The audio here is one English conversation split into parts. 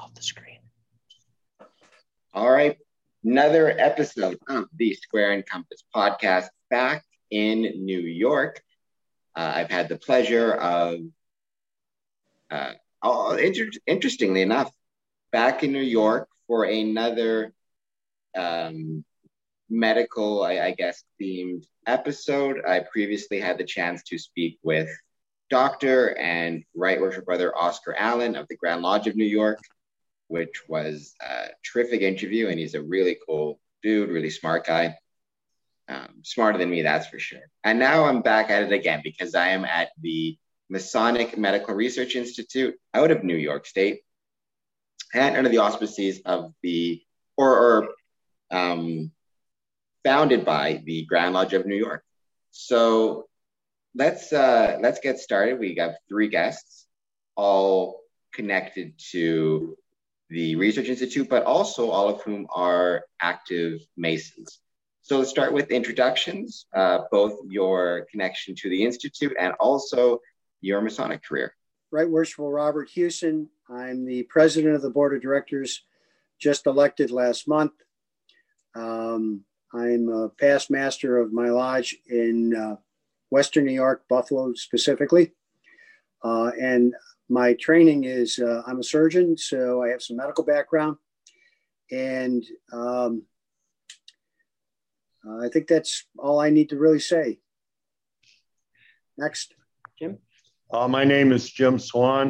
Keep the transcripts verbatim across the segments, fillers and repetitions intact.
off the screen. All right. Another episode of the Square and Compass podcast back in New York. Uh, I've had the pleasure of, uh, oh, inter- interestingly enough, back in New York for another um, medical, I, I guess, themed episode. I previously had the chance to speak with Doctor and Right Worship Brother Oscar Allen of the Grand Lodge of New York, which was a terrific interview, and he's a really cool dude, really smart guy. Um, smarter than me, that's for sure. And now I'm back at it again because I am at the Masonic Medical Research Institute out of New York State and under the auspices of the, or, or um, founded by the Grand Lodge of New York. So let's uh, let's get started. We got three guests, all connected to the Research Institute, but also all of whom are active Masons. So let's start with introductions, uh, both your connection to the Institute and also your Masonic career. Right Worshipful Robert Hewson. I'm the president of the board of directors, just elected last month. Um, I'm a past master of my lodge in uh, Western New York, Buffalo specifically. Uh, and my training is, uh, I'm a surgeon, so I have some medical background. And um, Uh, I think that's all I need to really say. Next, Jim. Uh, my name is Jim Swan.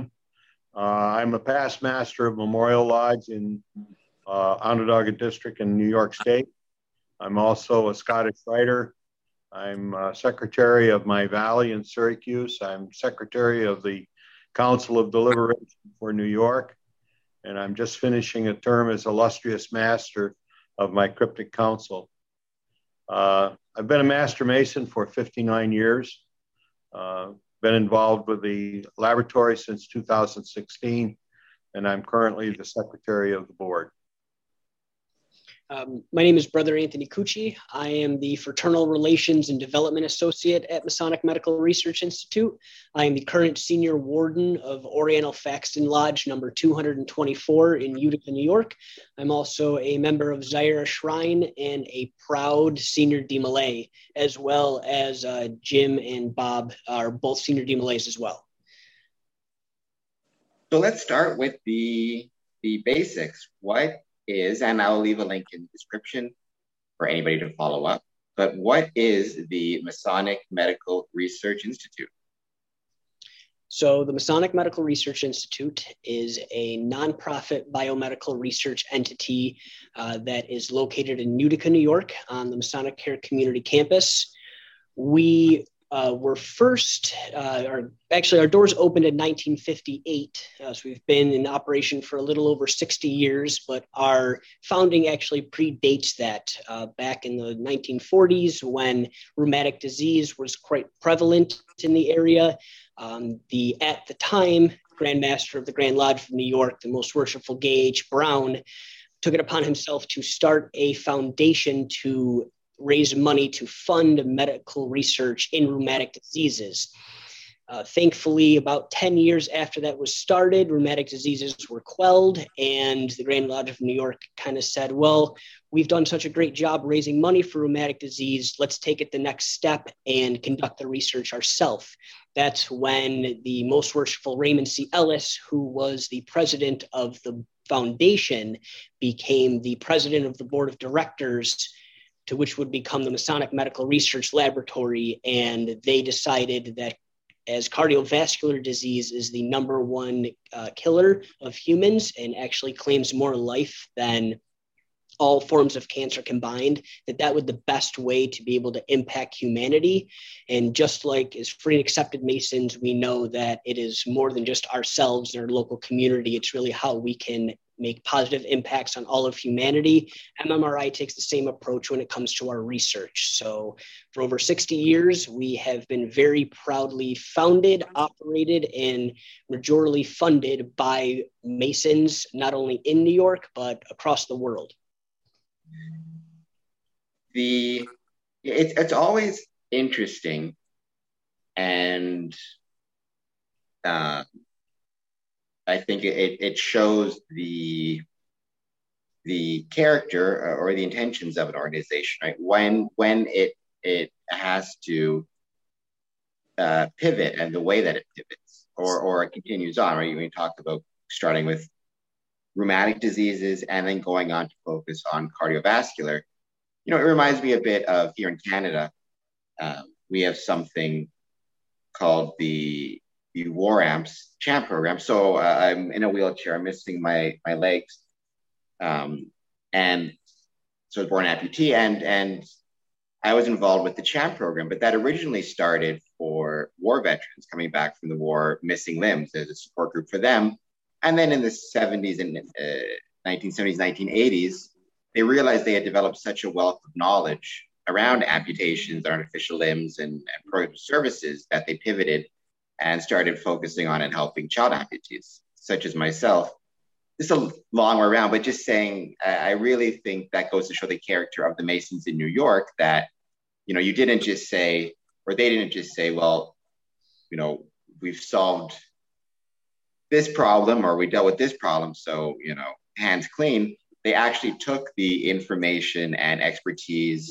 Uh, I'm a past master of Memorial Lodge in uh, Onondaga District in New York State. I'm also a Scottish writer. I'm uh, secretary of my valley in Syracuse. I'm secretary of the Council of Deliberation for New York. And I'm just finishing a term as illustrious master of my cryptic council. Uh, I've been a Master Mason for fifty-nine years, uh, been involved with the laboratory since two thousand sixteen, and I'm currently the secretary of the board. Um, my name is Brother Anthony Cucci. I am the Fraternal Relations and Development Associate at Masonic Medical Research Institute. I am the current senior warden of Oriental Faxton Lodge number two hundred twenty-four in Utica, New York. I'm also a member of Zyra Shrine and a proud senior D M L A, as well as uh, Jim and Bob are both senior D M L As as well. So let's start with the, the basics. What is, and I'll leave a link in the description for anybody to follow up, but what is the Masonic Medical Research Institute? So the Masonic Medical Research Institute is a nonprofit biomedical research entity uh, that is located in Utica, New York on the Masonic Care Community Campus. We Uh, were first, uh, or actually our doors opened in nineteen fifty-eight, uh, so we've been in operation for a little over sixty years, but our founding actually predates that uh, back in the nineteen forties when rheumatic disease was quite prevalent in the area. Um, the, at the time, Grand Master of the Grand Lodge of New York, the Most Worshipful Gage Brown, took it upon himself to start a foundation to raise money to fund medical research in rheumatic diseases. Uh, thankfully, about ten years after that was started, rheumatic diseases were quelled, and the Grand Lodge of New York kind of said, well, we've done such a great job raising money for rheumatic disease, let's take it the next step and conduct the research ourselves. That's when the Most Worshipful Raymond C. Ellis, who was the president of the foundation, became the president of the board of directors, to which would become the Masonic Medical Research Laboratory. And they decided that as cardiovascular disease is the number one uh, killer of humans and actually claims more life than all forms of cancer combined, that that would be the best way to be able to impact humanity. And just like as free and accepted Masons, we know that it is more than just ourselves and our local community. It's really how we can make positive impacts on all of humanity. M M R I takes the same approach when it comes to our research. So for over sixty years, we have been very proudly founded, operated, and majorly funded by Masons, not only in New York, but across the world. The it, it's always interesting and uh, I think it, it shows the the character or the intentions of an organization, right? When when it it has to uh, pivot and the way that it pivots or or it continues on, right? We talked about starting with rheumatic diseases and then going on to focus on cardiovascular. You know, it reminds me a bit of here in Canada, uh, we have something called the the War Amps CHAMP program. So uh, I'm in a wheelchair, I'm missing my my legs. Um, and so I was born amputee, and and I was involved with the CHAMP program, but that originally started for war veterans coming back from the war, missing limbs. There's a support group for them. And then in the seventies and uh, nineteen seventies, nineteen eighties, they realized they had developed such a wealth of knowledge around amputations, artificial limbs, and, and program services that they pivoted and started focusing on and helping child amputees, such as myself. It's a long way around, but just saying, I really think that goes to show the character of the Masons in New York that, you know, you didn't just say, or they didn't just say, well, you know, we've solved this problem or we dealt with this problem, so, you know, hands clean. They actually took the information and expertise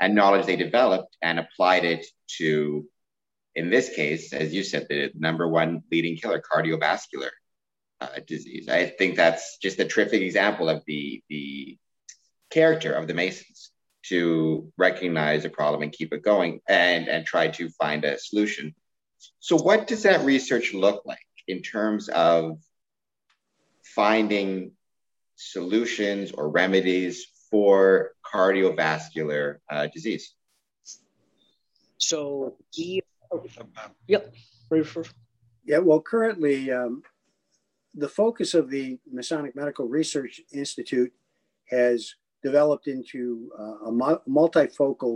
and knowledge they developed and applied it to, in this case, as you said, the number one leading killer, cardiovascular Uh, disease. I think that's just a terrific example of the the character of the Masons to recognize a problem and keep it going and and try to find a solution. So what does that research look like in terms of finding solutions or remedies for cardiovascular uh, disease? So yeah, yep. Yeah, well, currently um the focus of the Masonic Medical Research Institute has developed into uh, a mu- multifocal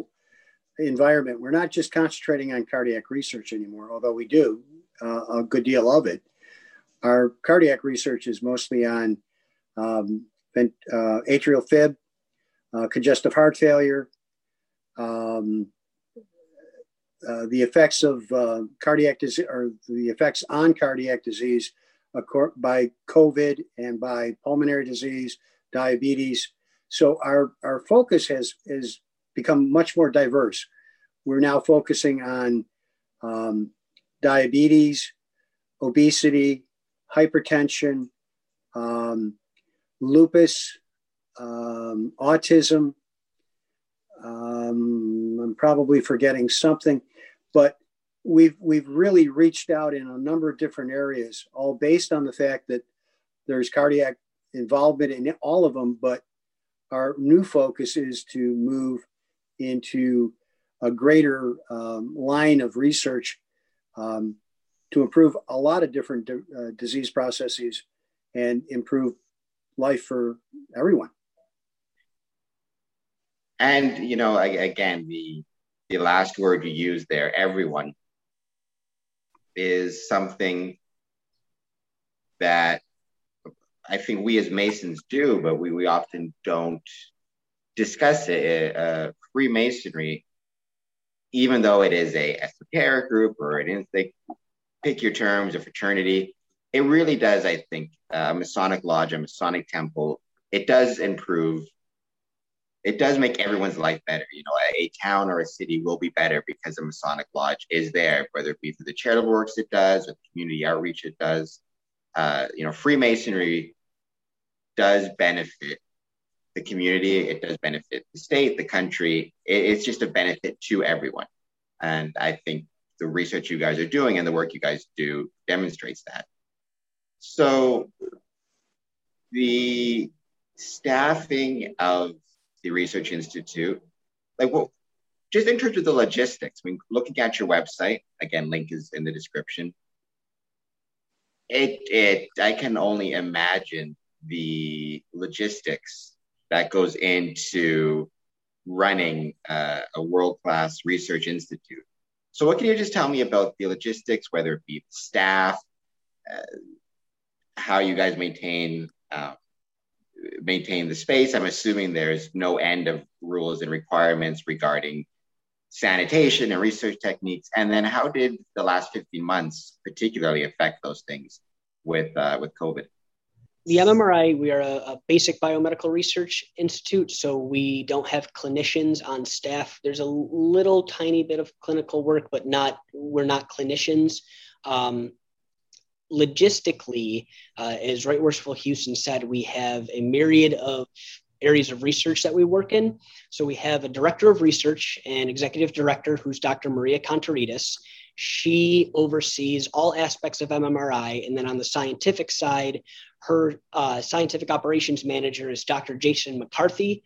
environment. We're not just concentrating on cardiac research anymore, although we do uh, a good deal of it. Our cardiac research is mostly on um, vent- uh, atrial fib, uh, congestive heart failure, um, uh, the effects of uh, cardiac disease, or the effects on cardiac disease by COVID and by pulmonary disease, diabetes. So our, our focus has, has become much more diverse. We're now focusing on um, diabetes, obesity, hypertension, um, lupus, um, autism. Um, I'm probably forgetting something, but We've we've really reached out in a number of different areas, all based on the fact that there's cardiac involvement in all of them. But our new focus is to move into a greater um, line of research um, to improve a lot of different di- uh, disease processes and improve life for everyone. And, you know, I, again, the the last word you used there, everyone, is something that I think we as Masons do, but we, we often don't discuss it. Uh, Freemasonry, even though it is a esoteric group or it is, they pick your terms, a fraternity, it really does, I think, a Masonic Lodge, a Masonic Temple, it does improve, it does make everyone's life better. You know, a, a town or a city will be better because a Masonic Lodge is there, whether it be for the charitable works it does, or the community outreach it does. Uh, you know, Freemasonry does benefit the community. It does benefit the state, the country. It, it's just a benefit to everyone. And I think the research you guys are doing and the work you guys do demonstrates that. So the staffing of the Research Institute, like, well, just in terms of the logistics, I mean, looking at your website, again, link is in the description. It, it, I can only imagine the logistics that goes into running uh, a world-class research institute. So what can you just tell me about the logistics, whether it be staff, uh, how you guys maintain uh, maintain the space? I'm assuming there's no end of rules and requirements regarding sanitation and research techniques. And then how did the last fifteen months particularly affect those things with uh, with COVID. The M M R I, we are a, a basic biomedical research institute, so we don't have clinicians on staff. There's a little tiny bit of clinical work, but not we're not clinicians. Um, logistically, uh, as Right Worshipful Hewson said, we have a myriad of areas of research that we work in. So we have a director of research and executive director, who's Doctor Maria Cantaridis. She oversees all aspects of M M R I. And then on the scientific side, her uh, scientific operations manager is Doctor Jason McCarthy.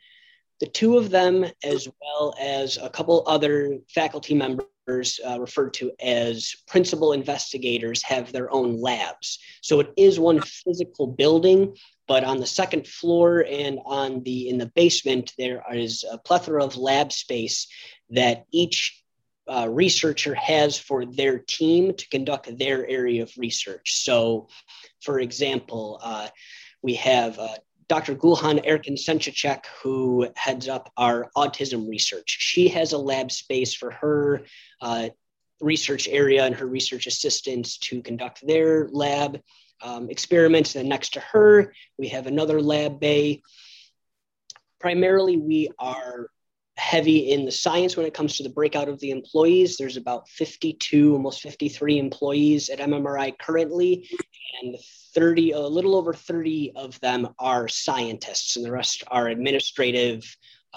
The two of them, as well as a couple other faculty members uh, referred to as principal investigators, have their own labs. So it is one physical building, but on the second floor and on the in the basement, there is a plethora of lab space that each Uh, researcher has for their team to conduct their area of research. So, for example, uh, we have uh, Doctor Gulhan Erkin-Sencicek, who heads up our autism research. She has a lab space for her uh, research area and her research assistants to conduct their lab um, experiments. And then next to her, we have another lab bay. Primarily, we are heavy in the science when it comes to the breakout of the employees. There's about fifty-two, almost fifty-three employees at M M R I currently, and thirty, a little over thirty of them are scientists, and the rest are administrative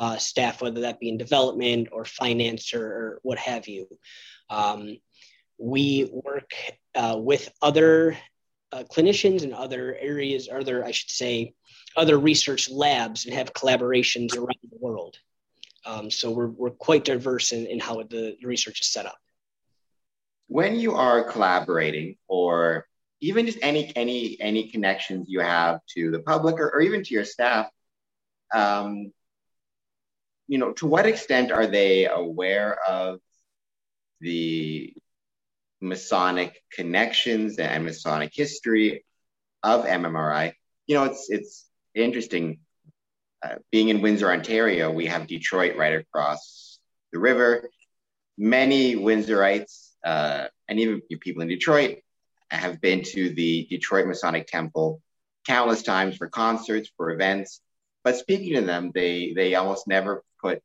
uh, staff, whether that be in development or finance or what have you. Um, we work uh, with other uh, clinicians and other areas, or other, I should say, other research labs, and have collaborations around the world. Um, so we're we're quite diverse in, in how the research is set up. When you are collaborating, or even just any any any connections you have to the public or, or even to your staff, um, you know, to what extent are they aware of the Masonic connections and Masonic history of M M R I? You know, it's it's interesting. Uh, being in Windsor, Ontario, we have Detroit right across the river. Many Windsorites uh, and even people in Detroit have been to the Detroit Masonic Temple countless times for concerts, for events. But speaking to them, they they almost never put,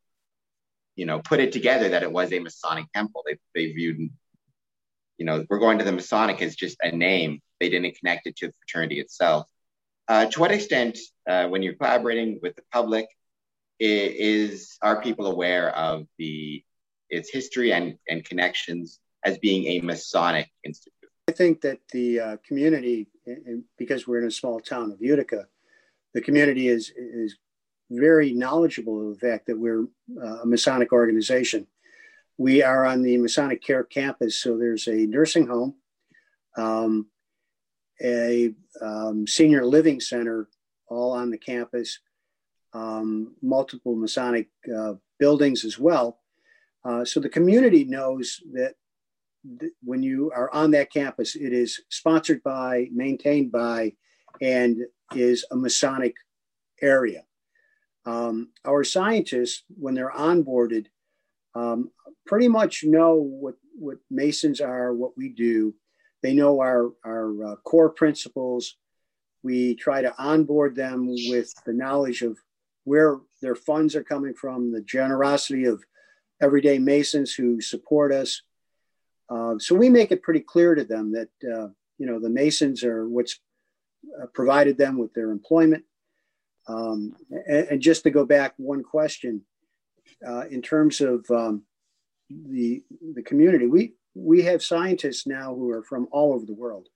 you know, put it together that it was a Masonic temple. They they viewed, you know, we're going to the Masonic as just a name. They didn't connect it to the fraternity itself. Uh, to what extent, uh, when you're collaborating with the public, is are people aware of the its history and, and connections as being a Masonic institute? I think that the uh, community, and because we're in a small town of Utica, the community is is very knowledgeable of the fact that we're a Masonic organization. We are on the Masonic Care Campus, so there's a nursing home, Um, a um, senior living center all on the campus, um, multiple Masonic uh, buildings as well. Uh, so the community knows that th- when you are on that campus, it is sponsored by, maintained by, and is a Masonic area. Um, our scientists, when they're onboarded, um, pretty much know what, what Masons are, what we do. They know our, our uh, core principles. We try to onboard them with the knowledge of where their funds are coming from, the generosity of everyday Masons who support us. Uh, so we make it pretty clear to them that, uh, you know, the Masons are what's uh, provided them with their employment. Um, and, and just to go back one question, uh, in terms of um, the the community, we We have scientists now who are from all over the world,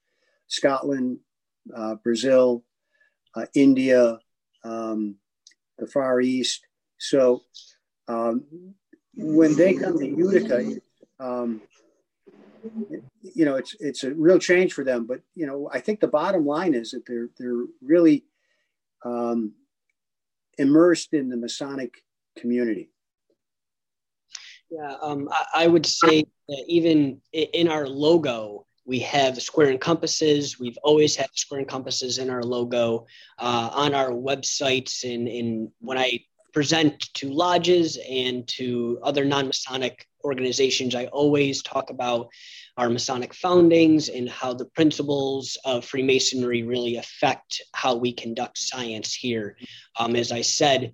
Scotland, uh, Brazil, uh, India, um, the Far East. So um, when they come to Utica, um, you know, it's it's a real change for them. But, you know, I think the bottom line is that they're, they're really um, immersed in the Masonic community. Yeah, um, I, I would say that even in our logo, we have the square and compasses. We've always had square and compasses in our logo, uh, on our websites, and in when I present to lodges and to other non-Masonic organizations, I always talk about our Masonic foundings and how the principles of Freemasonry really affect how we conduct science here. Um, as I said,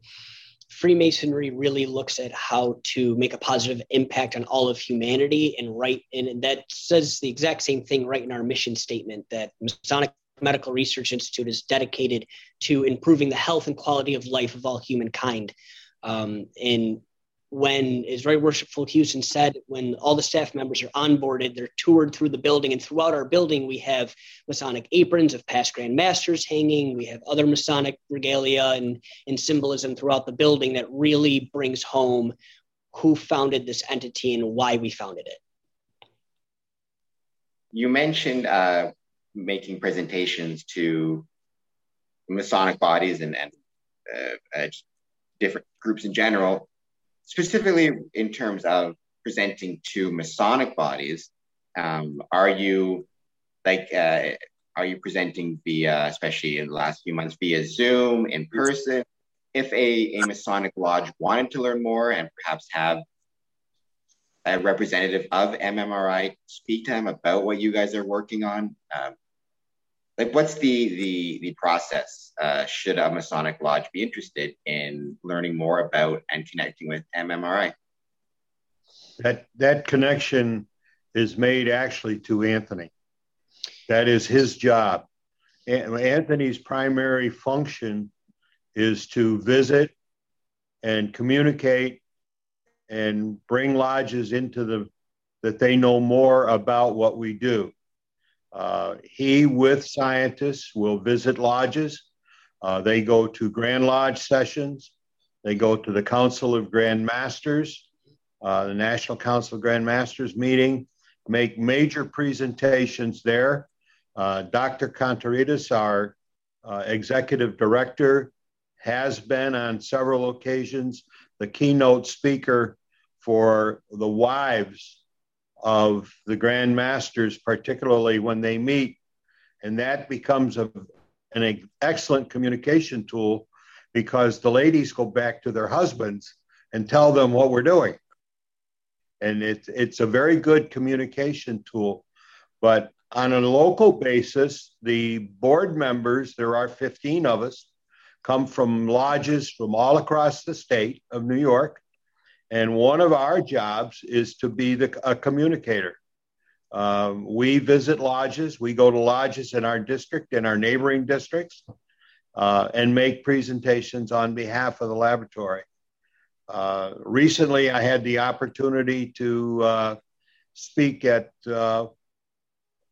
Freemasonry really looks at how to make a positive impact on all of humanity, and right, and that says the exact same thing right in our mission statement, that Masonic Medical Research Institute is dedicated to improving the health and quality of life of all humankind. Um, and when, as Very Worshipful Hewson said, when all the staff members are onboarded, they're toured through the building, and throughout our building, we have Masonic aprons of past Grand Masters hanging. We have other Masonic regalia and, and symbolism throughout the building that really brings home who founded this entity and why we founded it. You mentioned uh, making presentations to Masonic bodies and, and uh, uh, different groups in general, specifically in terms of presenting to Masonic bodies. Um, are you like, uh, are you presenting via, especially in the last few months, via Zoom, in person? If a, a Masonic lodge wanted to learn more and perhaps have a representative of M M R I speak to them about what you guys are working on, um, like what's the the the process? Uh, should a Masonic Lodge be interested in learning more about and connecting with M M R I? That that connection is made actually to Anthony. That is his job. Anthony's primary function is to visit and communicate and bring lodges into the, that they know more about what we do. Uh, he, with scientists, will visit lodges. Uh, they go to Grand Lodge sessions. They go to the Council of Grand Masters, uh, the National Council of Grand Masters meeting, make major presentations there. Uh, Doctor Cantaridis, our uh, executive director, has been on several occasions the keynote speaker for the wives of the Grand Masters, particularly when they meet. And that becomes a, an excellent communication tool, because the ladies go back to their husbands and tell them what we're doing. And it, it's a very good communication tool. But on a local basis, the board members, there are fifteen of us, come from lodges from all across the state of New York. And one of our jobs is to be the, a communicator. Um, we visit lodges. We go to lodges in our district, in our neighboring districts, uh, and make presentations on behalf of the laboratory. Uh, recently, I had the opportunity to uh, speak at uh,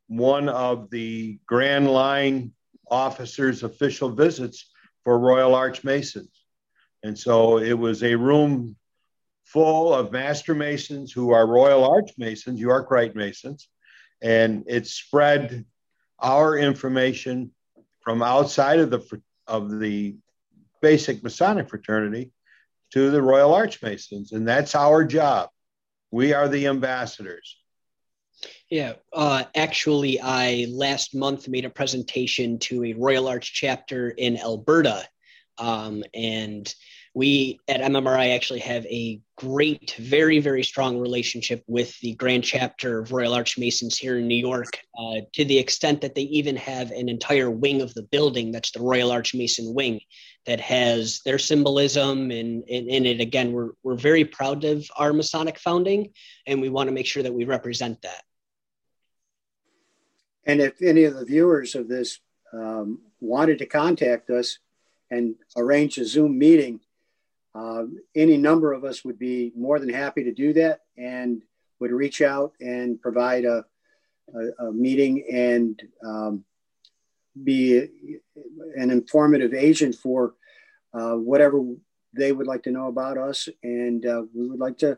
one of the Grand Line officers' official visits for Royal Arch Masons. And so it was a room full of Master Masons who are Royal Arch Masons, York Rite Masons, and it spread our information from outside of the of the basic Masonic fraternity to the Royal Arch Masons, and that's our job. We are the ambassadors. Yeah, uh, actually, I last month made a presentation to a Royal Arch chapter in Alberta, um, and we at M M R I actually have a great, very, very strong relationship with the Grand Chapter of Royal Arch Masons here in New York, uh, to the extent that they even have an entire wing of the building that's the Royal Arch Mason wing that has their symbolism and in it. Again, we're we're very proud of our Masonic founding, and we want to make sure that we represent that. And if any of the viewers of this um, wanted to contact us and arrange a Zoom meeting, Uh, any number of us would be more than happy to do that, and would reach out and provide a, a, a meeting and um, be a, an informative agent for uh, whatever they would like to know about us. And uh, we would like to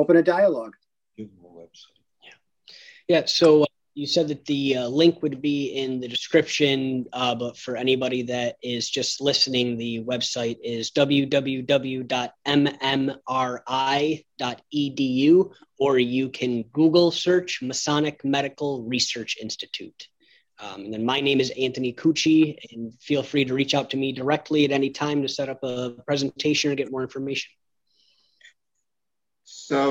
open a dialogue. Yeah. Yeah. So uh, you said that the uh, link would be in the description, uh, but for anybody that is just listening, the website is w w w dot m m r i dot e d u, or you can Google search Masonic Medical Research Institute. Um, and then my name is Anthony Cucci, and feel free to reach out to me directly at any time to set up a presentation or get more information. So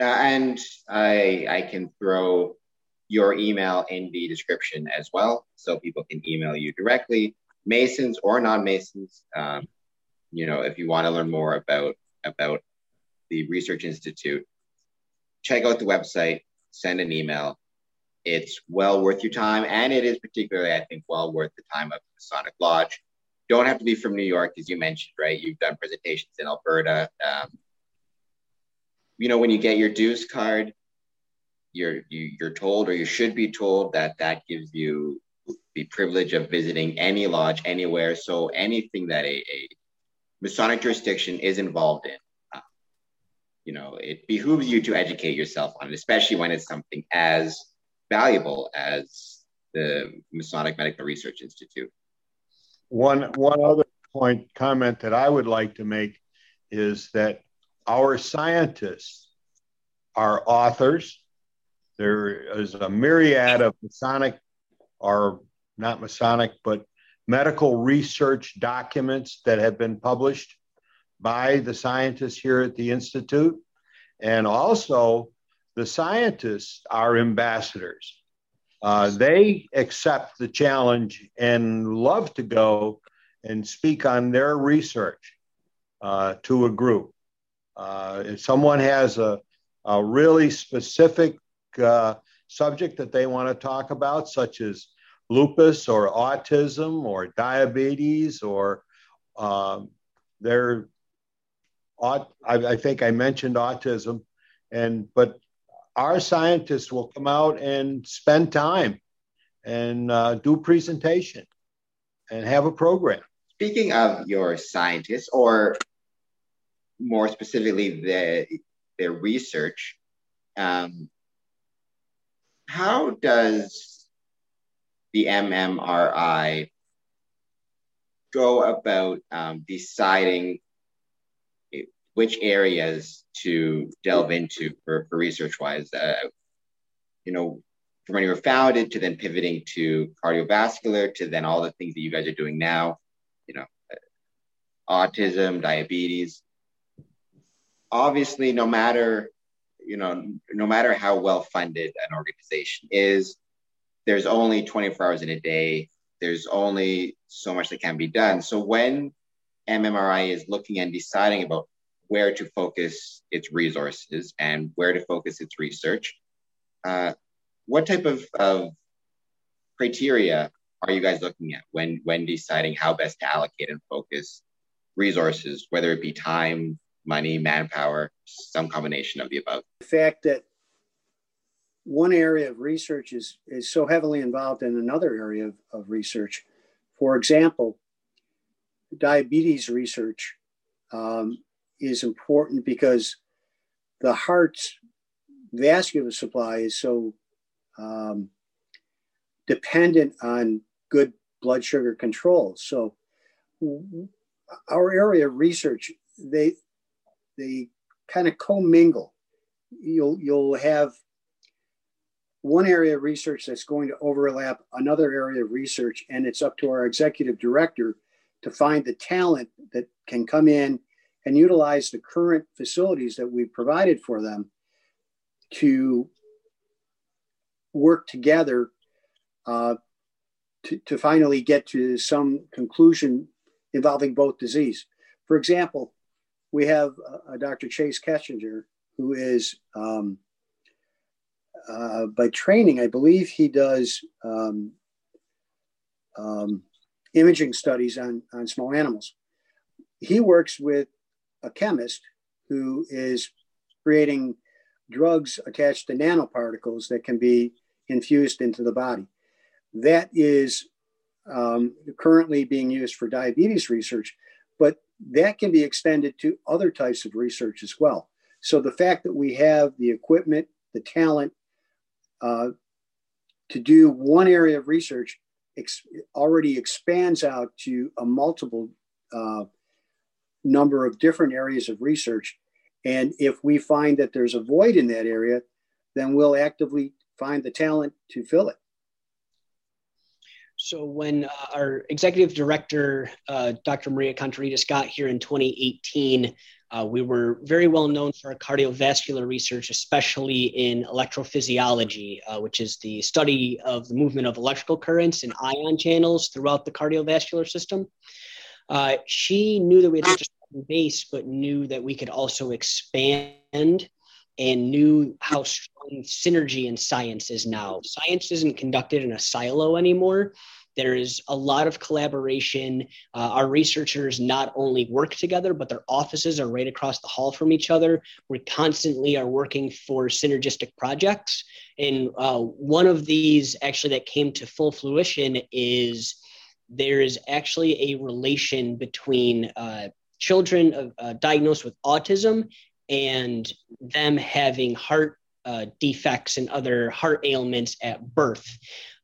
Uh, and I, I can throw your email in the description as well, so people can email you directly, Masons or non-Masons. Um, you know, if you want to learn more about about the Research Institute, check out the website, send an email. It's well worth your time, and it is particularly, I think, well worth the time of the Masonic Lodge. Don't have to be from New York, as you mentioned, right? You've done presentations in Alberta. Um, you know, when you get your dues card, you're you, you're told, or you should be told, that that gives you the privilege of visiting any lodge anywhere. So anything that a, a Masonic jurisdiction is involved in, uh, you know, it behooves you to educate yourself on it, especially when it's something as valuable as the Masonic Medical Research Institute. One one other point, comment that I would like to make is that our scientists are authors. There is a myriad of Masonic, or not Masonic, but medical research documents that have been published by the scientists here at the Institute. And also, the scientists are ambassadors. Uh, they accept the challenge and love to go and speak on their research uh, to a group. Uh, if someone has a, a really specific uh, subject that they want to talk about, such as lupus or autism or diabetes, or um, their, aut- I, I think I mentioned autism, and but. Our scientists will come out and spend time and uh, do presentation and have a program. Speaking of your scientists, or more specifically, their, their research, um, how does the M M R I go about um, deciding which areas to delve into for, for research-wise, uh, you know, from when you were founded to then pivoting to cardiovascular to then all the things that you guys are doing now, you know, autism, diabetes. Obviously, no matter, you know, no matter how well-funded an organization is, there's only twenty-four hours in a day. There's only so much that can be done. So when M M R I is looking and deciding about where to focus its resources and where to focus its research, Uh, what type of, of criteria are you guys looking at when, when deciding how best to allocate and focus resources, whether it be time, money, manpower, some combination of the above? The fact that one area of research is, is so heavily involved in another area of, of research. For example, diabetes research, um, is important because the heart's vascular supply is so um, dependent on good blood sugar control. So our area of research, they they kind of commingle. You'll you'll have one area of research that's going to overlap another area of research, and it's up to our executive director to find the talent that can come in and utilize the current facilities that we've provided for them to work together uh, to, to finally get to some conclusion involving both disease. For example, we have uh, Doctor Chase Ketchinger, who is, um, uh, by training, I believe he does um, um, imaging studies on, on small animals. He works with a chemist who is creating drugs attached to nanoparticles that can be infused into the body. That is um, currently being used for diabetes research, but that can be extended to other types of research as well. So the fact that we have the equipment, the talent uh, to do one area of research ex- already expands out to a multiple uh number of different areas of research. And if we find that there's a void in that area, then we'll actively find the talent to fill it. So when uh, our executive director, uh, Doctor Maria Cantaridis, got here in twenty eighteen, Uh, we were very well known for our cardiovascular research, especially in electrophysiology, uh, which is the study of the movement of electrical currents and ion channels throughout the cardiovascular system. Uh, she knew that we had such a strong base, but knew that we could also expand and knew how strong synergy in science is now. Science isn't conducted in a silo anymore. There is a lot of collaboration. Uh, our researchers not only work together, but their offices are right across the hall from each other. We constantly are working for synergistic projects. And uh, one of these actually that came to full fruition is there is actually a relation between uh, children of, uh, diagnosed with autism and them having heart Uh, defects and other heart ailments at birth.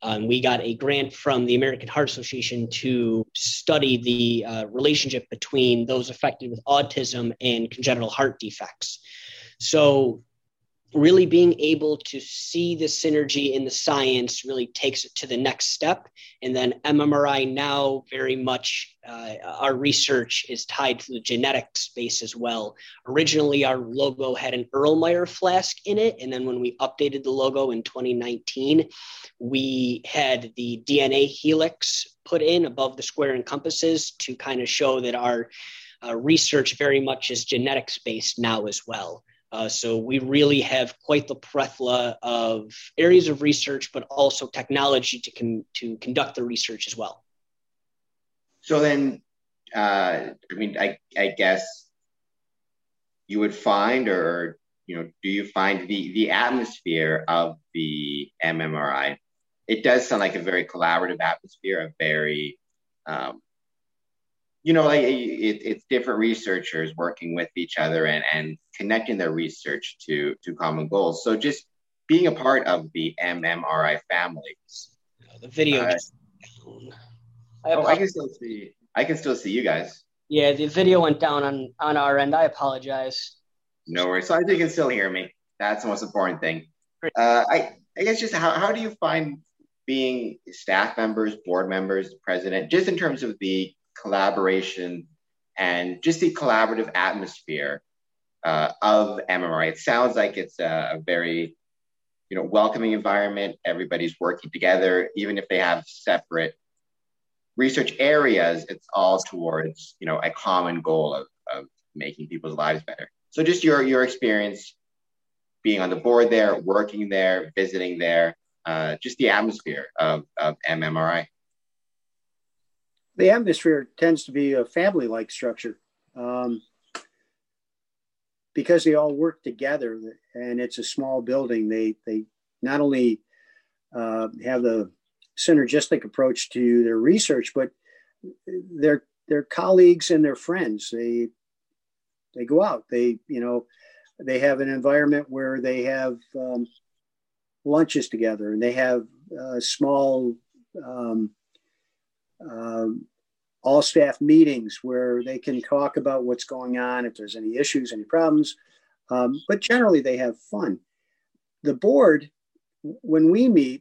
Um, we got a grant from the American Heart Association to study the uh, relationship between those affected with autism and congenital heart defects. So really being able to see the synergy in the science really takes it to the next step. And then M M R I now very much, uh, our research is tied to the genetic space as well. Originally, our logo had an Erlenmeyer flask in it. And then when we updated the logo in twenty nineteen, we had the D N A helix put in above the square and compasses to kind of show that our uh, research very much is genetics based now as well. Uh, so we really have quite the plethora of areas of research, but also technology to con- to conduct the research as well. So then, uh, I mean, I, I guess you would find, or, you know, do you find the, the atmosphere of the M M R I? It does sound like a very collaborative atmosphere, a very, um, you know, like it, it's different researchers working with each other and, and connecting their research to, to common goals. So just being a part of the M M R I family. Oh, the video. Uh, just... I, oh, I can still see. I can still see you guys. Yeah, the video went down on, on our end. I apologize. No worries. So I think you can still hear me. That's the most important thing. Uh, I I guess just how how do you find being staff members, board members, president, just in terms of the collaboration and just the collaborative atmosphere uh, of M M R I. It sounds like it's a, a very, you know, welcoming environment. Everybody's working together, even if they have separate research areas. It's all towards, you know, a common goal of, of making people's lives better. So, just your your experience being on the board there, working there, visiting there, uh, just the atmosphere of, of M M R I. The atmosphere tends to be a family-like structure um, because they all work together, and it's a small building. They they not only uh, have the synergistic approach to their research, but their their colleagues and their friends. They they go out. They you know they have an environment where they have um, lunches together, and they have uh, small. Um, Um, all staff meetings where they can talk about what's going on, if there's any issues, any problems. Um, but generally they have fun. The board, when we meet,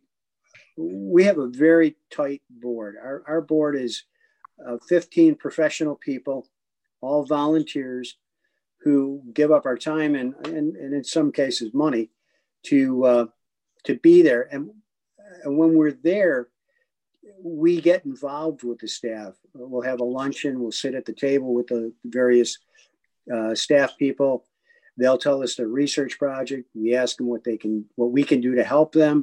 we have a very tight board. Our, our board is uh, fifteen professional people, all volunteers who give up our time and, and, and in some cases money to, uh, to be there. And, and when we're there, we get involved with the staff. We'll have a luncheon. We'll sit at the table with the various uh, staff people. They'll tell us their research project. We ask them what they can, what we can do to help them.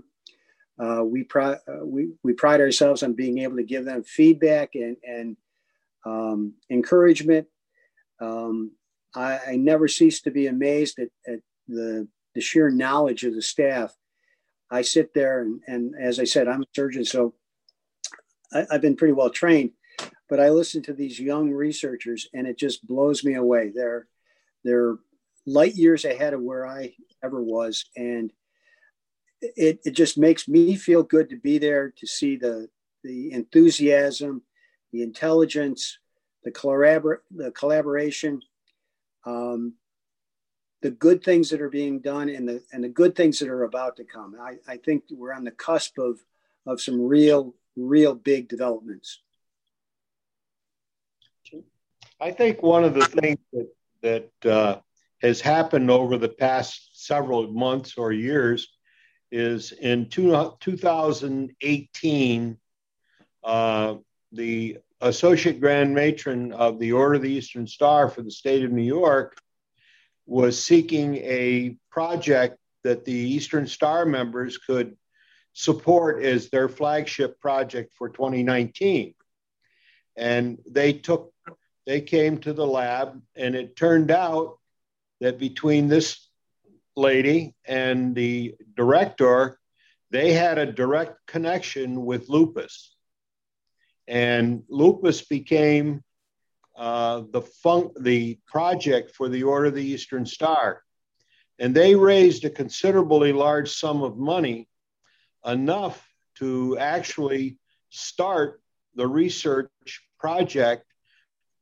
Uh, we, pro- uh, we we pride ourselves on being able to give them feedback and and um, encouragement. Um, I, I never cease to be amazed at, at the the sheer knowledge of the staff. I sit there and, and as I said, I'm a surgeon, so I've been pretty well trained, but I listen to these young researchers and it just blows me away. They're, they're light years ahead of where I ever was. And it, it just makes me feel good to be there, to see the, the enthusiasm, the intelligence, the collabor- the collaboration, um, the good things that are being done and the, and the good things that are about to come. I, I think we're on the cusp of, of some real real big developments. I think one of the things that that uh, has happened over the past several months or years is in two, two thousand eighteen, uh, the Associate Grand Matron of the Order of the Eastern Star for the state of New York was seeking a project that the Eastern Star members could support as their flagship project for twenty nineteen. And they took, they came to the lab, and it turned out that between this lady and the director, they had a direct connection with lupus. And lupus became uh, the fun- the project for the Order of the Eastern Star. And they raised a considerably large sum of money, enough to actually start the research project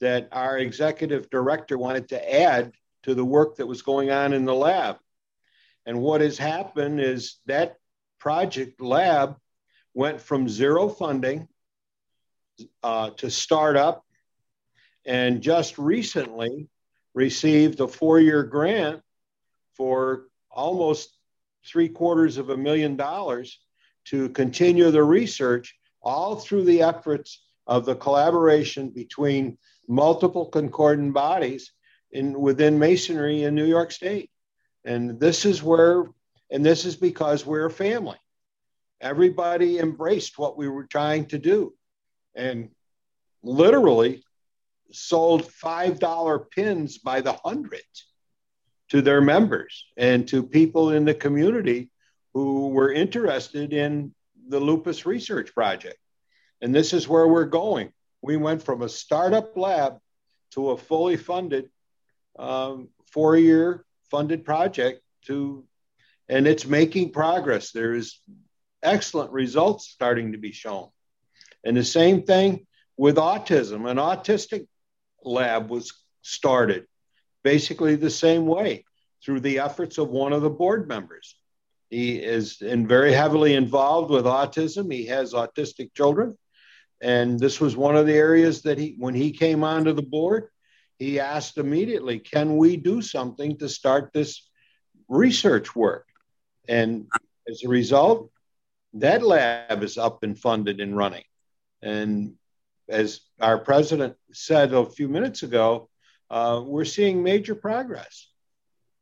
that our executive director wanted to add to the work that was going on in the lab. And what has happened is that project lab went from zero funding uh, to start up, and just recently received a four-year grant for almost three quarters of a million dollars to continue the research, all through the efforts of the collaboration between multiple concordant bodies in within Masonry in New York State. And this is where, and this is because we're a family. Everybody embraced what we were trying to do and literally sold five dollar pins by the hundreds to their members and to people in the community who were interested in the lupus research project. And this is where we're going. We went from a startup lab to a fully funded um, four-year funded project to, and it's making progress. There is excellent results starting to be shown. And the same thing with autism. An autistic lab was started basically the same way through the efforts of one of the board members. He is in very heavily involved with autism. He has autistic children. And this was one of the areas that he, when he came onto the board, he asked immediately, can we do something to start this research work? And as a result, that lab is up and funded and running. And as our president said a few minutes ago, uh, we're seeing major progress.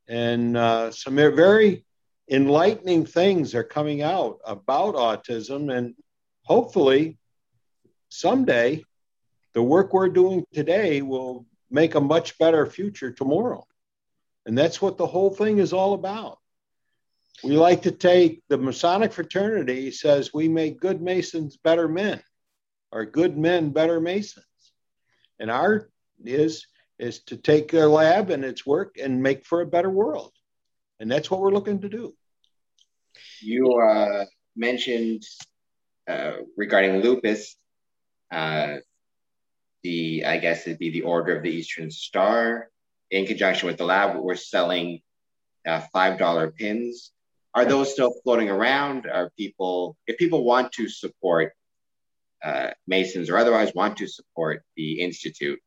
And uh, some very enlightening things are coming out about autism, and hopefully someday the work we're doing today will make a much better future tomorrow. And that's what the whole thing is all about. We like to take the Masonic fraternity says we make good Masons better men, or good men better Masons. And our is, is to take their lab and its work and make for a better world. And that's what we're looking to do. You uh, mentioned uh, regarding lupus, uh, the I guess it'd be the Order of the Eastern Star, in conjunction with the lab, we're selling uh, five dollar pins. Are those still floating around? Are people, if people want to support uh, Masons or otherwise want to support the Institute,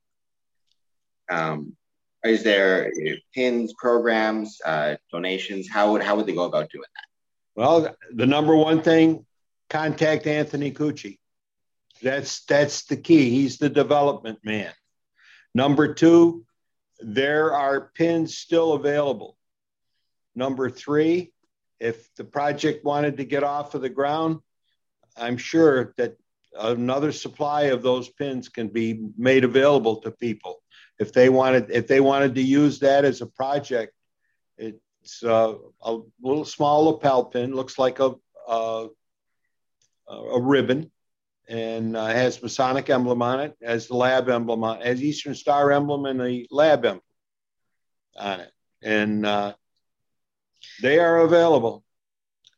um, is there pins, programs, uh, donations? How would how would they go about doing that? Well, the number one thing, contact Anthony Cucci. That's that's the key. He's the development man. Number two, there are pins still available. Number three, if the project wanted to get off of the ground, I'm sure that another supply of those pins can be made available to people. If they wanted, if they wanted to use that as a project, it's uh, a little small lapel pin, looks like a uh, a ribbon, and uh, has Masonic emblem on it, has the lab emblem on, has Eastern Star emblem and the lab emblem on it, and uh, they are available.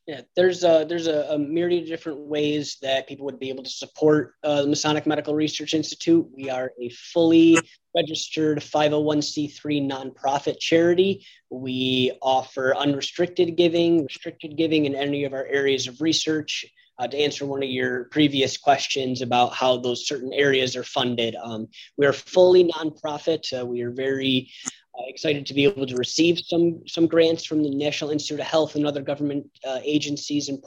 Yeah, there's a, there's a, a myriad of different ways that people would be able to support uh, the Masonic Medical Research Institute. We are a fully registered five oh one c three nonprofit charity. We offer unrestricted giving, restricted giving in any of our areas of research. Uh, to answer one of your previous questions about how those certain areas are funded, um, we are fully nonprofit. Uh, we are very excited to be able to receive some some grants from the National Institute of Health and other government uh, agencies and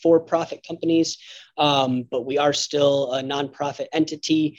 for-profit companies, um, but we are still a nonprofit entity.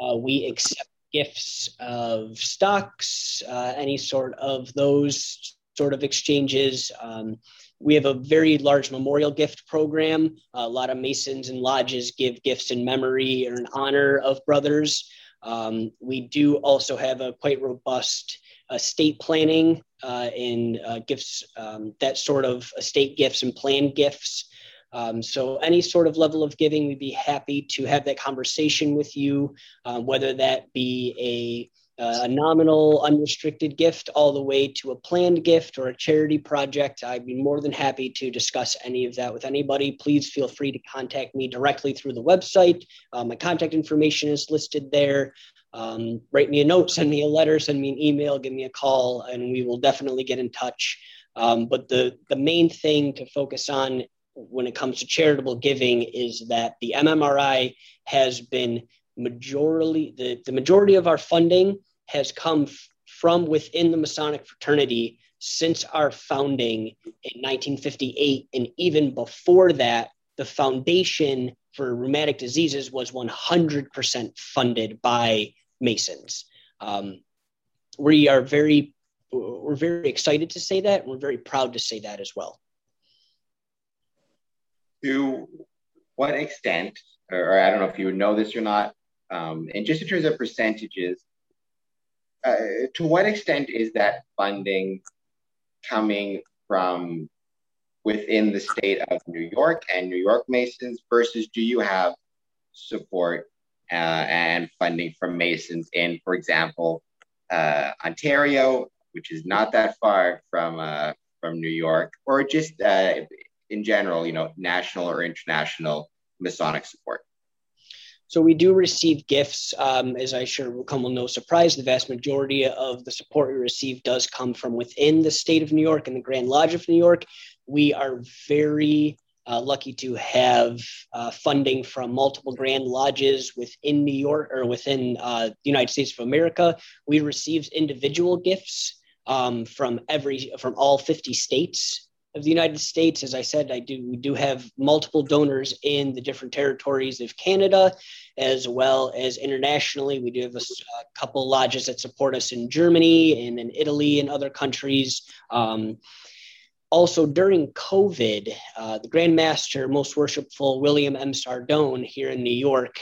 Uh, we accept gifts of stocks, uh, any sort of those sort of exchanges. Um, we have a very large memorial gift program. A lot of Masons and lodges give gifts in memory or in honor of brothers. Um, we do also have a quite robust estate planning uh, in uh, gifts, um, that sort of estate gifts and planned gifts. Um, so any sort of level of giving, we'd be happy to have that conversation with you, uh, whether that be a, uh, a nominal unrestricted gift all the way to a planned gift or a charity project. I'd be more than happy to discuss any of that with anybody. Please feel free to contact me directly through the website. Uh, my contact information is listed there. Um, write me a note, send me a letter, send me an email, give me a call, and we will definitely get in touch. Um, but the, the main thing to focus on when it comes to charitable giving is that the M M R I has been majorly, the, the majority of our funding has come f- from within the Masonic fraternity since our founding in nineteen fifty-eight. And even before that, the Foundation for Rheumatic Diseases was one hundred percent funded by Masons. Um, we are very, we're very excited to say that. We're very proud to say that as well. To what extent, or I don't know if you know this or not, um, and just in terms of percentages, uh, to what extent is that funding coming from within the state of New York and New York Masons versus do you have support uh, and funding from Masons in, for example, uh, Ontario, which is not that far from uh, from New York, or just uh, in general, you know, national or international Masonic support? So we do receive gifts, um, as I sure will come with no surprise. The vast majority of the support we receive does come from within the state of New York and the Grand Lodge of New York. We are very uh, lucky to have uh, funding from multiple Grand Lodges within New York or within uh, the United States of America. We receive individual gifts um, from every, from all fifty states of the United States. As I said, I do, we do have multiple donors in the different territories of Canada, as well as internationally. We do have a, a couple lodges that support us in Germany and in Italy and other countries. Um, also during COVID, uh, the Grand Master, Most Worshipful William M. Sardone here in New York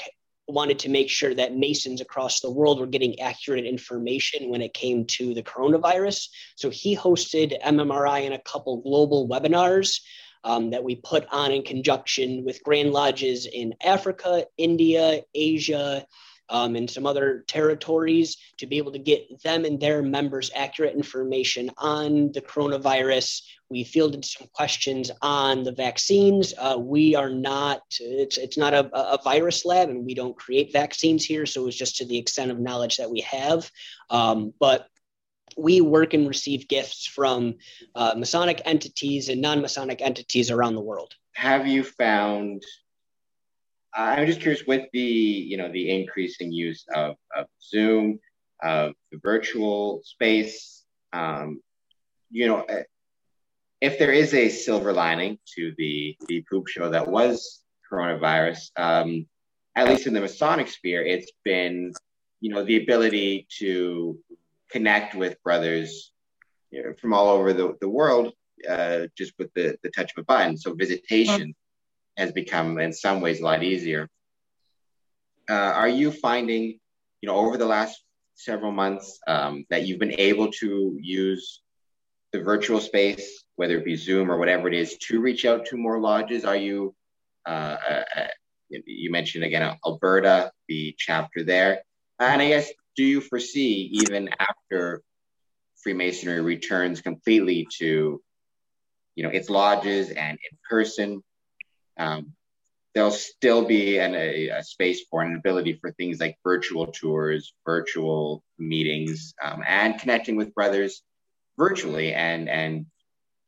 wanted to make sure that Masons across the world were getting accurate information when it came to the coronavirus. So he hosted M M R I and a couple global webinars um, that we put on in conjunction with Grand Lodges in Africa, India, Asia, um, and some other territories to be able to get them and their members accurate information on the coronavirus. We fielded some questions on the vaccines. Uh, we are not, it's it's not a, a virus lab and we don't create vaccines here. So it was just to the extent of knowledge that we have. Um, but we work and receive gifts from uh, Masonic entities and non-Masonic entities around the world. Have you found, I'm just curious with the, you know, the increasing use of, of Zoom, of the virtual space, um, you know, if there is a silver lining to the, the poop show that was coronavirus, um, at least in the Masonic sphere, it's been, you know, the ability to connect with brothers, you know, from all over the, the world, uh, just with the, the touch of a button. So visitation has become in some ways a lot easier. Uh, are you finding, you know, over the last several months um, that you've been able to use the virtual space, whether it be Zoom or whatever it is, to reach out to more lodges? Are you, uh, uh, you mentioned again, Alberta, the chapter there. And I guess, do you foresee even after Freemasonry returns completely to, you know, its lodges and in person, um, there'll still be an, a, a space for an ability for things like virtual tours, virtual meetings, um, and connecting with brothers virtually and, and,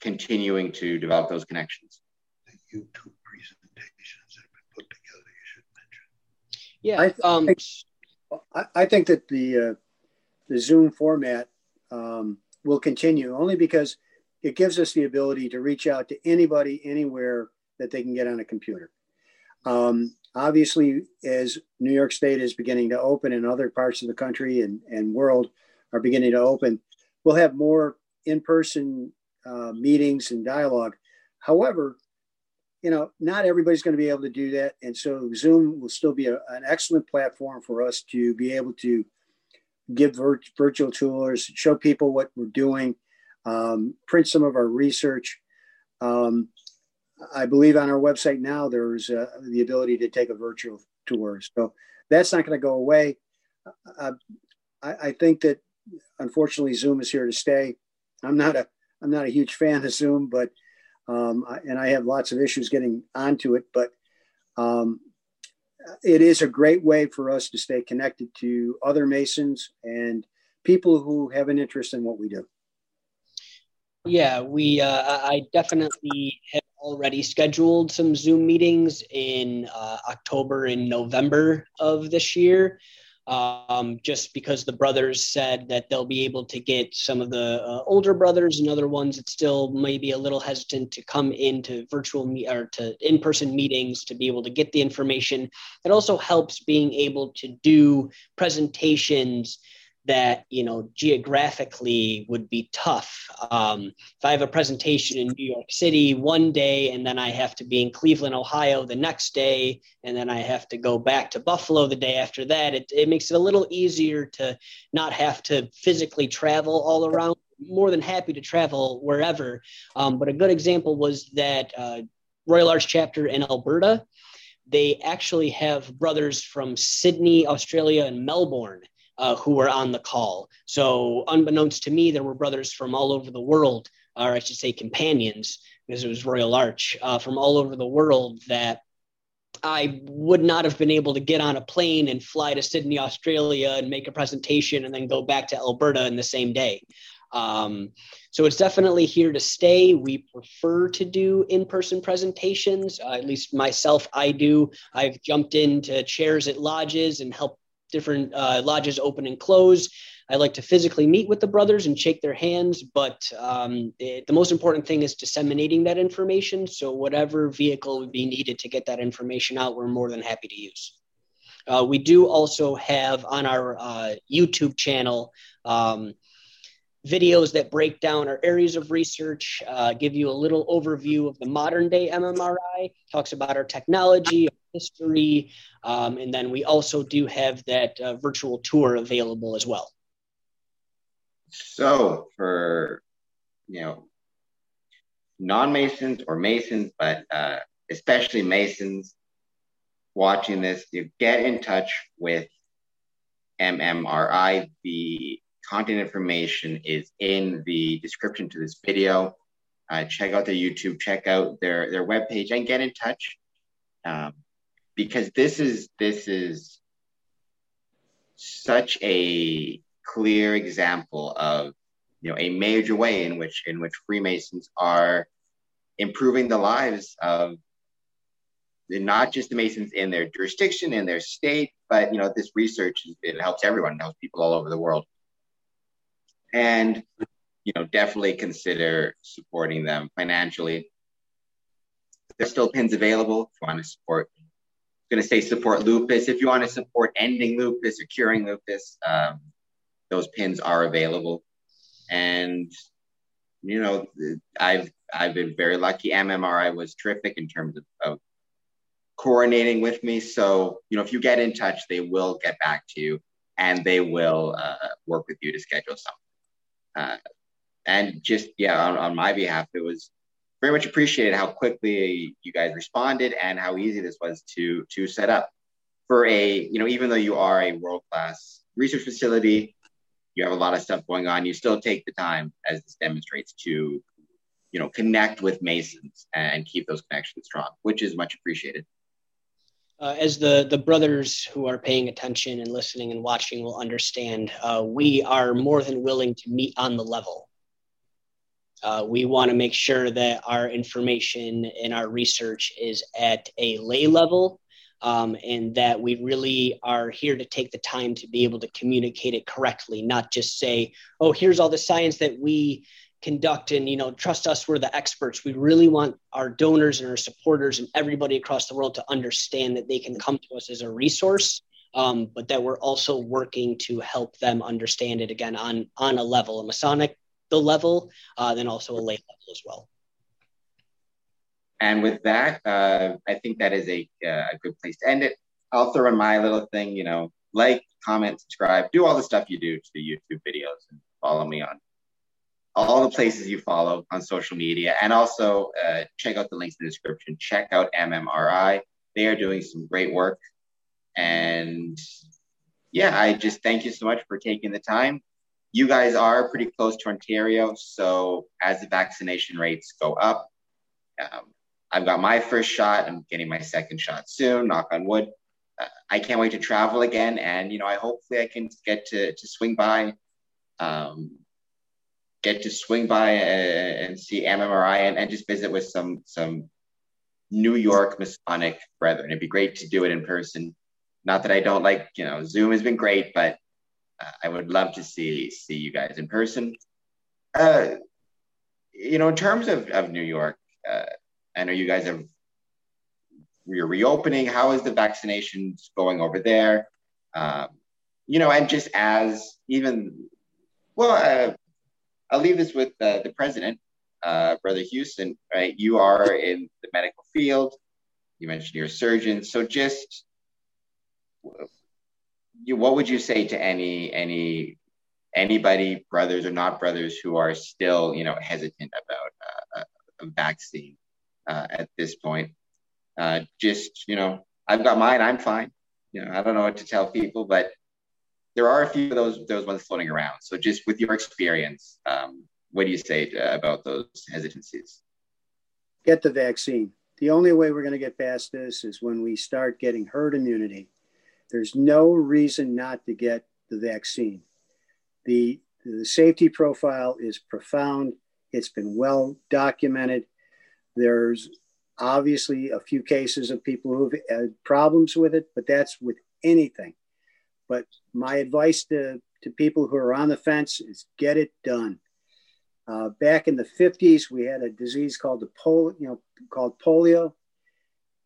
continuing to develop those connections? The YouTube presentations that have been put together, you should mention. Yeah, I, th- um, I, think, I think that the uh, the Zoom format um, will continue, only because it gives us the ability to reach out to anybody, anywhere that they can get on a computer. Um, obviously, as New York State is beginning to open and other parts of the country and, and world are beginning to open, we'll have more in-person uh, meetings and dialogue. However, you know, not everybody's going to be able to do that. And so Zoom will still be a, an excellent platform for us to be able to give vir- virtual tours, show people what we're doing, um, print some of our research. Um, I believe on our website now, there's uh, the ability to take a virtual tour. So that's not going to go away. Uh, I, I think that, unfortunately, Zoom is here to stay. I'm not a, I'm not a huge fan of Zoom, but Um, and I have lots of issues getting onto it, but um, it is a great way for us to stay connected to other Masons and people who have an interest in what we do. Yeah, we. Uh, I definitely have already scheduled some Zoom meetings in uh, October and November of this year, um, just because the brothers said that they'll be able to get some of the uh, older brothers and other ones that still may be a little hesitant to come into virtual me- or to in-person meetings to be able to get the information. It also helps being able to do presentations that, you know, geographically would be tough. Um, if I have a presentation in New York City one day, and then I have to be in Cleveland, Ohio the next day, and then I have to go back to Buffalo the day after that, it, it makes it a little easier to not have to physically travel all around. More than happy to travel wherever. Um, but a good example was that uh, Royal Arch chapter in Alberta, they actually have brothers from Sydney, Australia, and Melbourne Uh, who were on the call. So unbeknownst to me, there were brothers from all over the world, or I should say companions, because it was Royal Arch, uh, from all over the world that I would not have been able to get on a plane and fly to Sydney, Australia and make a presentation and then go back to Alberta in the same day. Um, so it's definitely here to stay. We prefer to do in-person presentations, uh, at least myself, I do. I've jumped into chairs at lodges and helped different uh, lodges open and close. I like to physically meet with the brothers and shake their hands, but um, it, the most important thing is disseminating that information. So whatever vehicle would be needed to get that information out, we're more than happy to use. Uh, we do also have on our uh, YouTube channel um, videos that break down our areas of research, uh, give you a little overview of the modern day M M R I, talks about our technology, history, um, and then we also do have that uh, virtual tour available as well. So for, you know, non-Masons or Masons, but uh, especially Masons watching this, you get in touch with M M R I. The contact information is in the description to this video. Uh, check out their YouTube, check out their, their webpage, and get in touch. Um, Because this is this is such a clear example of, you know, a major way in which in which Freemasons are improving the lives of not just the Masons in their jurisdiction, in their state, but, you know, this research, it helps everyone, it helps people all over the world. And, you know, definitely consider supporting them financially. There's still pins available if you want to support. Going to say support lupus. If you want to support ending lupus or curing lupus, um, those pins are available. And, you know, I've I've been very lucky. M M R I was terrific in terms of, of coordinating with me. So, you know, if you get in touch, they will get back to you and they will uh, work with you to schedule something. Uh, and just, yeah, on, on my behalf, it was very much appreciated how quickly you guys responded and how easy this was to to set up for a, you know, even though you are a world-class research facility, you have a lot of stuff going on, you still take the time, as this demonstrates, to, you know, connect with Masons and keep those connections strong, which is much appreciated. Uh, as the, the brothers who are paying attention and listening and watching will understand, uh, we are more than willing to meet on the level. Uh, we want to make sure that our information and our research is at a lay level, um, and that we really are here to take the time to be able to communicate it correctly, not just say, oh, here's all the science that we conduct and, you know, trust us, we're the experts. We really want our donors and our supporters and everybody across the world to understand that they can come to us as a resource, um, but that we're also working to help them understand it again on, on a level, a Masonic the level, uh, then also a lay level as well. And with that, uh, I think that is a, uh, a good place to end it. I'll throw in my little thing, you know, like, comment, subscribe, do all the stuff you do to the YouTube videos, and follow me on all the places you follow on social media. And also uh, check out the links in the description. Check out M M R I. They are doing some great work. And yeah, I just thank you so much for taking the time. You guys are pretty close to Ontario. So as the vaccination rates go up, um, I've got my first shot. I'm getting my second shot soon, knock on wood. Uh, I can't wait to travel again. And, you know, I hopefully I can get to, to swing by. Um, get to swing by and see M M R I and, and just visit with some some New York Masonic brethren. It'd be great to do it in person. Not that I don't like, you know, Zoom has been great, but uh, I would love to see see you guys in person. Uh, you know, in terms of, of New York, uh, I know you guys have, you're reopening. How is the vaccinations going over there? Um, you know, and just as even, well, uh, I'll leave this with uh, the president, uh, Brother Hewson, right? You are in the medical field. You mentioned you're a surgeon. So just, you, what would you say to any, any, anybody, brothers or not brothers, who are still, you know, hesitant about uh, a vaccine uh, at this point? Uh, just, you know, I've got mine, I'm fine. You know, I don't know what to tell people, but there are a few of those those ones floating around. So just with your experience, um, what do you say to, about those hesitancies? Get the vaccine. The only way we're going to get past this is when we start getting herd immunity. There's no reason not to get the vaccine. The, the safety profile is profound. It's been well documented. There's obviously a few cases of people who've had problems with it, but that's with anything. But my advice to, to people who are on the fence is get it done. Uh, back in the fifties, we had a disease called the pol- you know, called polio,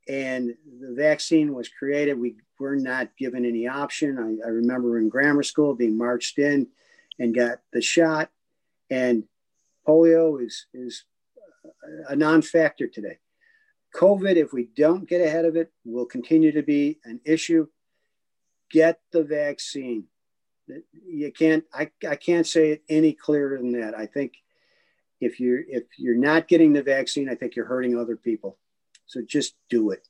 and the vaccine was created. We were not given any option. I, I remember in grammar school being marched in and got the shot. And polio is, is a non-factor today. COVID, if we don't get ahead of it, will continue to be an issue. Get the vaccine. You can't, I, I can't say it any clearer than that. I think if you're, if you're not getting the vaccine, I think you're hurting other people. So just do it.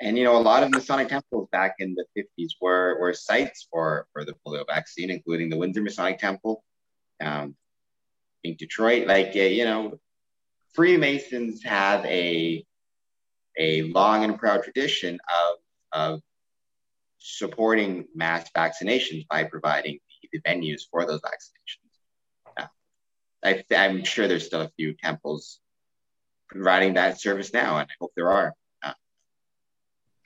And, you know, a lot of Masonic temples back in the fifties were, were sites for, for the polio vaccine, including the Windsor Masonic Temple, um, in Detroit. Like, uh, you know, Freemasons have a, a long and proud tradition of, of, supporting mass vaccinations by providing the, the venues for those vaccinations. Uh, I, I'm sure there's still a few temples providing that service now, and I hope there are. Uh,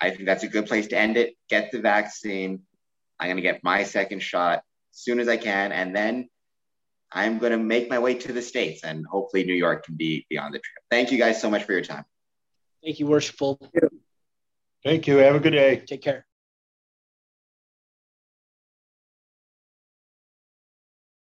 I think that's a good place to end it. Get the vaccine. I'm going to get my second shot as soon as I can, and then I'm going to make my way to the States, and hopefully New York can be, be on the trip. Thank you guys so much for your time. Thank you, Worshipful. Thank you. Have a good day. Take care.